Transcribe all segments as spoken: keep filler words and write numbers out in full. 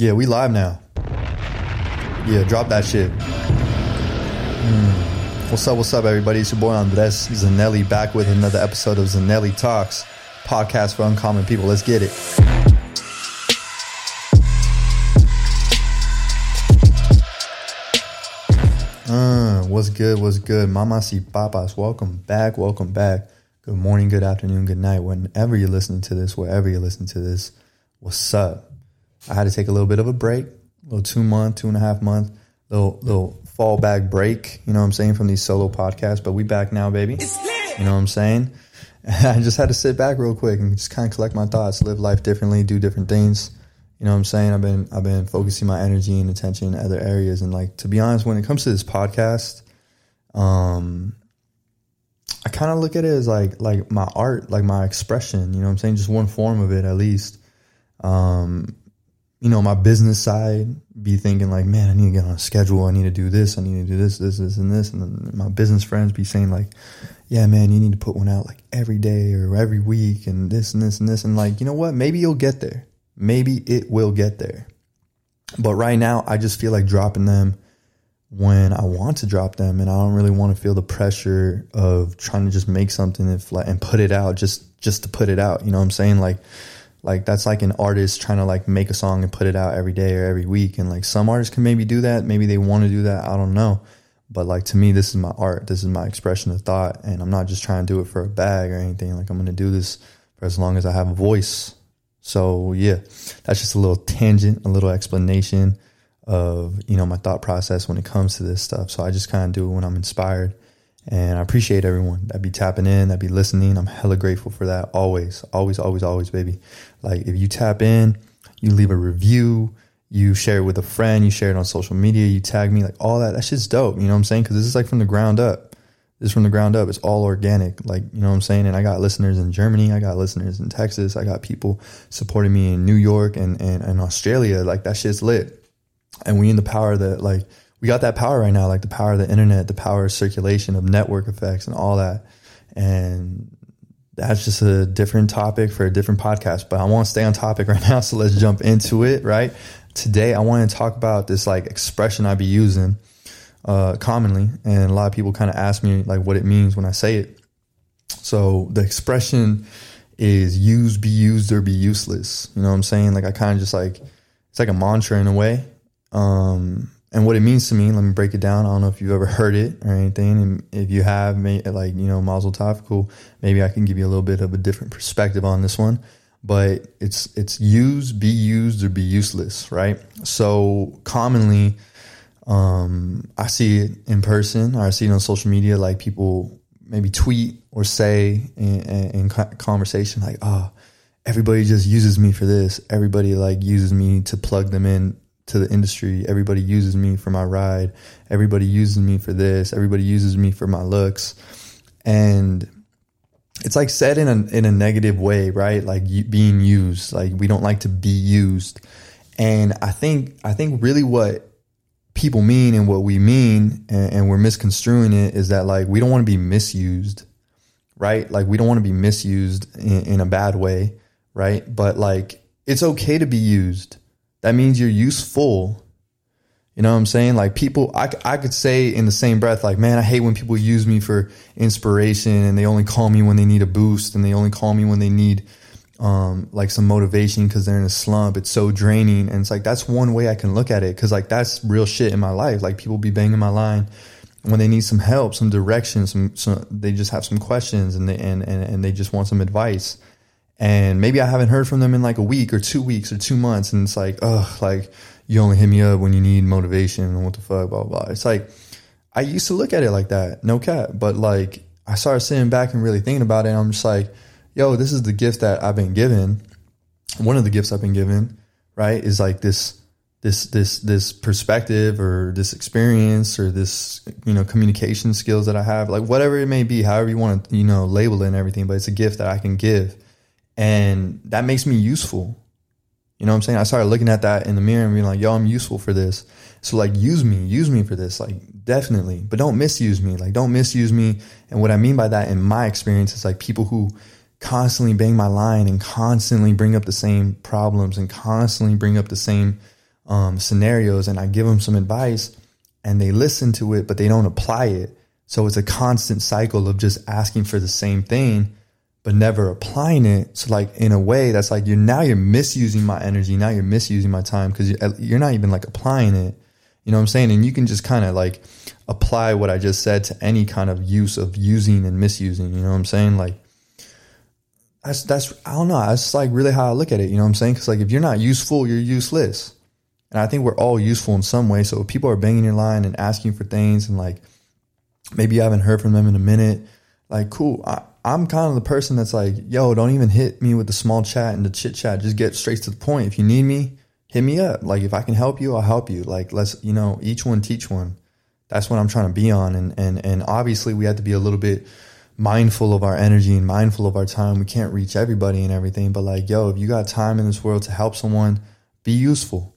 Yeah, we live now. Yeah, drop that shit. Mm. What's up, what's up, everybody? It's your boy Andres Zanelli back with another episode of Zanelli Talks, podcast for uncommon people. Let's get it. Uh, what's good, what's good? Mamas y papas, welcome back, welcome back. Good morning, good afternoon, good night. Whenever you're listening to this, wherever you're listening to this, what's up? I had to take a little bit of a break. Little two month, two and a half month, little little fall back break, you know what I'm saying, from these solo podcasts. But we back now, baby. You know what I'm saying? And I just had to sit back real quick and just kind of collect my thoughts, live life differently, do different things. You know what I'm saying? I've been I've been focusing my energy and attention in other areas. And like, to be honest, when it comes to this podcast, um, I kind of look at it as like like my art, like my expression. You know what I'm saying? Just one form of it, at least. Um. You know, my business side be thinking like, man, I need to get on a schedule. I need to do this. I need to do this, this, this, and this. And then my business friends be saying like, yeah, man, you need to put one out like every day or every week and this and this and this. And like, you know what? Maybe you'll get there. Maybe it will get there. But right now, I just feel like dropping them when I want to drop them. And I don't really want to feel the pressure of trying to just make something and, flat, and put it out just just to put it out. You know what I'm saying? Like, Like that's like an artist trying to like make a song and put it out every day or every week. And like some artists can maybe do that. Maybe they want to do that. I don't know. But like to me, this is my art. This is my expression of thought. And I'm not just trying to do it for a bag or anything. Like I'm going to do this for as long as I have a voice. So yeah, that's just a little tangent, a little explanation of, you know, my thought process when it comes to this stuff. So I just kind of do it when I'm inspired. And I appreciate everyone that be tapping in, that be listening. I'm hella grateful for that. Always, always, always, always, baby. Like if you tap in, you leave a review, you share it with a friend, you share it on social media, you tag me, like all that. That shit's dope. You know what I'm saying? Because this is like from the ground up. This is from the ground up. It's all organic. Like, you know what I'm saying? And I got listeners in Germany. I got listeners in Texas. I got people supporting me in New York and, and, and Australia. Like that shit's lit. And we in the power that like... We got that power right now, like the power of the internet, the power of circulation, of network effects and all that. And that's just a different topic for a different podcast. But I want to stay on topic right now, so let's jump into it, right? Today, I want to talk about this like expression I be using uh, commonly. And a lot of people kind of ask me like what it means when I say it. So the expression is use, be used, or be useless. You know what I'm saying? Like I kind of just like, it's like a mantra in a way. Um... And what it means to me, let me break it down. I don't know if you've ever heard it or anything. And if you have, may, like, you know, Mazel Tov, cool. Maybe I can give you a little bit of a different perspective on this one. But it's it's use, be used, or be useless, right? So commonly, um, I see it in person or I see it on social media, like people maybe tweet or say in, in conversation like, oh, everybody just uses me for this. Everybody like uses me to plug them in to the industry. Everybody uses me for my ride. Everybody uses me for this. Everybody uses me for my looks. And it's like said in a, in a negative way, right? Like you, being used, like we don't like to be used. And I think, I think really what people mean and what we mean and, and we're misconstruing it is that like, we don't want to be misused, right? Like we don't want to be misused in, in a bad way. Right. But like, it's okay to be used. That means you're useful. You know what I'm saying? Like people, I, I could say in the same breath, like, man, I hate when people use me for inspiration and they only call me when they need a boost and they only call me when they need um, like some motivation because they're in a slump. It's so draining. And it's like, that's one way I can look at it because like that's real shit in my life. Like people be banging my line when they need some help, some direction, some, some they just have some questions and they, and, and, and they just want some advice. And maybe I haven't heard from them in like a week or two weeks or two months. And it's like, oh, like you only hit me up when you need motivation and what the fuck, blah, blah, blah. It's like, I used to look at it like that. No cap. But like, I started sitting back and really thinking about it. And I'm just like, yo, this is the gift that I've been given. One of the gifts I've been given, right, is like this, this, this, this perspective or this experience or this, you know, communication skills that I have, like whatever it may be, however you want to, you know, label it and everything. But it's a gift that I can give. And that makes me useful. You know what I'm saying? I started looking at that in the mirror and being like, yo, I'm useful for this. So like, use me, use me for this. Like, definitely, but don't misuse me. Like, don't misuse me. And what I mean by that in my experience is like people who constantly bang my line and constantly bring up the same problems and constantly bring up the same um, scenarios, and I give them some advice and they listen to it, but they don't apply it. So it's a constant cycle of just asking for the same thing, but never applying it. So like in a way that's like, you're now you're misusing my energy. Now you're misusing my time because you're not even like applying it. You know what I'm saying? And you can just kind of like apply what I just said to any kind of use of using and misusing. You know what I'm saying? Like that's, that's, I don't know. That's like really how I look at it. You know what I'm saying? Cause like, if you're not useful, you're useless. And I think we're all useful in some way. So if people are banging your line and asking for things and like, maybe you haven't heard from them in a minute. Like, cool. I, I'm kind of the person that's like, yo, don't even hit me with the small chat and the chit chat. Just get straight to the point. If you need me, hit me up. Like, if I can help you, I'll help you. Like, let's, you know, each one teach one. That's what I'm trying to be on. And, and, and obviously we have to be a little bit mindful of our energy and mindful of our time. We can't reach everybody and everything, but like, yo, if you got time in this world to help someone, be useful,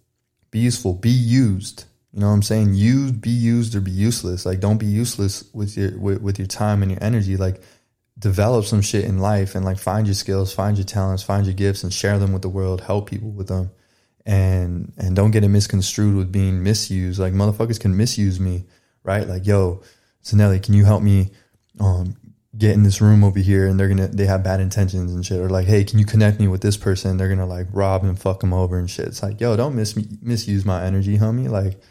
be useful, be used. You know what I'm saying? Used, be used, or be useless. Like, don't be useless with your, with, with your time and your energy. Like, develop some shit in life and like find your skills, find your talents, find your gifts and share them with the world, help people with them. And, and don't get it misconstrued with being misused. Like, motherfuckers can misuse me, right? Like, yo, Zanelli, can you help me, um, get in this room over here? And they're going to, they have bad intentions and shit. Or like, hey, can you connect me with this person? They're going to like rob and fuck them over and shit. It's like, yo, don't mis- misuse my energy, homie. Like,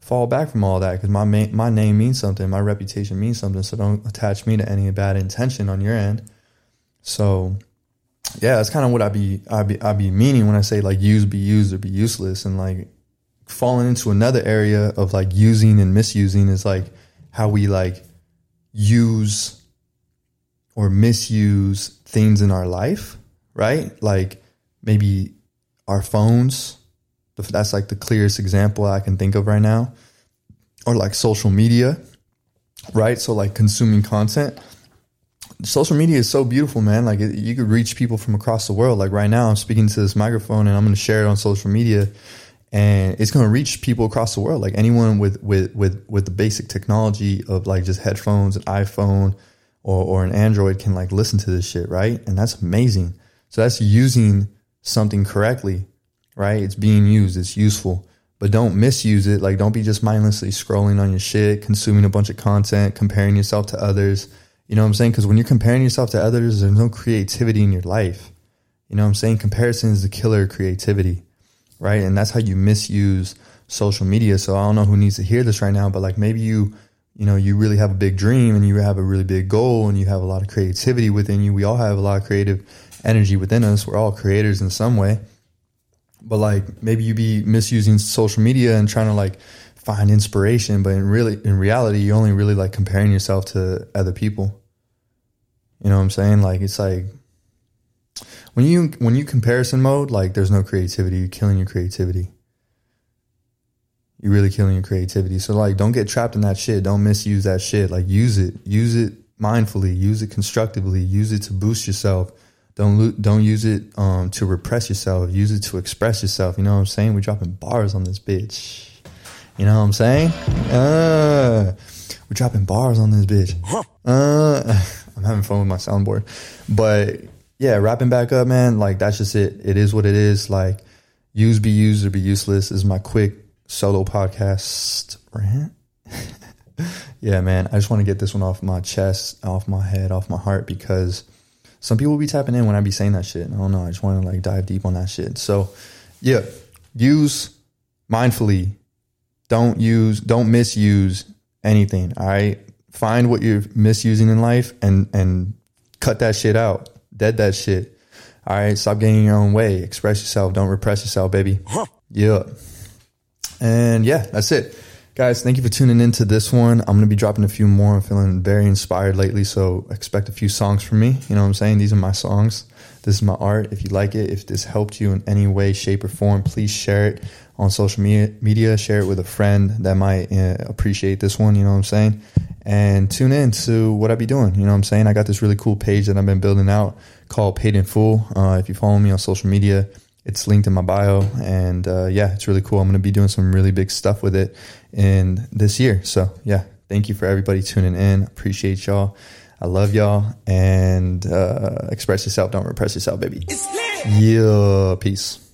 fall back from all that, because my ma- my name means something, my reputation means something, so don't attach me to any bad intention on your end. So yeah, that's kind of what I be I be I be meaning when I say like use, be used, or be useless. And like falling into another area of like using and misusing is like how we like use or misuse things in our life, right? Like maybe our phones. That's like the clearest example I can think of right now, or like social media, right? So like consuming content, social media is so beautiful, man. Like it, you could reach people from across the world. Like right now I'm speaking to this microphone and I'm going to share it on social media and it's going to reach people across the world. Like anyone with, with, with, with the basic technology of like just headphones, an iPhone or, or an Android can like listen to this shit. Right. And that's amazing. So that's using something correctly. Right? It's being used. It's useful, but don't misuse it. Like, don't be just mindlessly scrolling on your shit, consuming a bunch of content, comparing yourself to others. You know what I'm saying? Because when you're comparing yourself to others, there's no creativity in your life. You know what I'm saying? Comparison is the killer of creativity, right? And that's how you misuse social media. So I don't know who needs to hear this right now, but like maybe you, you know, you really have a big dream and you have a really big goal and you have a lot of creativity within you. We all have a lot of creative energy within us. We're all creators in some way. But like maybe you be misusing social media and trying to like find inspiration. But in really, in reality, you're only really like comparing yourself to other people. You know what I'm saying? Like, it's like when you, when you comparison mode, like there's no creativity, you're killing your creativity. You're really killing your creativity. So like, don't get trapped in that shit. Don't misuse that shit. Like use it, use it mindfully, use it constructively, use it to boost yourself. Don't don't use it um, to repress yourself. Use it to express yourself. You know what I'm saying? We're dropping bars on this bitch. You know what I'm saying? Uh, we're dropping bars on this bitch. Uh, I'm having fun with my soundboard. But yeah, wrapping back up, man. Like, that's just it. It is what it is. Like, use, be used, or be useless is my quick solo podcast rant. Yeah, man. I just want to get this one off my chest, off my head, off my heart, because some people be tapping in when I be saying that shit. I don't know. I just want to like dive deep on that shit. So yeah, use mindfully. Don't use, don't misuse anything. All right. Find what you're misusing in life and, and cut that shit out. Dead that shit. All right. Stop getting in your own way. Express yourself. Don't repress yourself, baby. Yeah. And yeah, that's it. Guys, thank you for tuning into this one. I'm going to be dropping a few more. I'm feeling very inspired lately, so expect a few songs from me. You know what I'm saying? These are my songs. This is my art. If you like it, if this helped you in any way, shape, or form, please share it on social media. Share it with a friend that might uh, appreciate this one. You know what I'm saying? And tune in to what I be doing. You know what I'm saying? I got this really cool page that I've been building out called Paid in Full. Uh, if you follow me on social media, it's linked in my bio, and uh, yeah, it's really cool. I'm going to be doing some really big stuff with it in this year. So yeah, thank you for everybody tuning in. Appreciate y'all. I love y'all, and uh, express yourself. Don't repress yourself, baby. Yeah. Peace.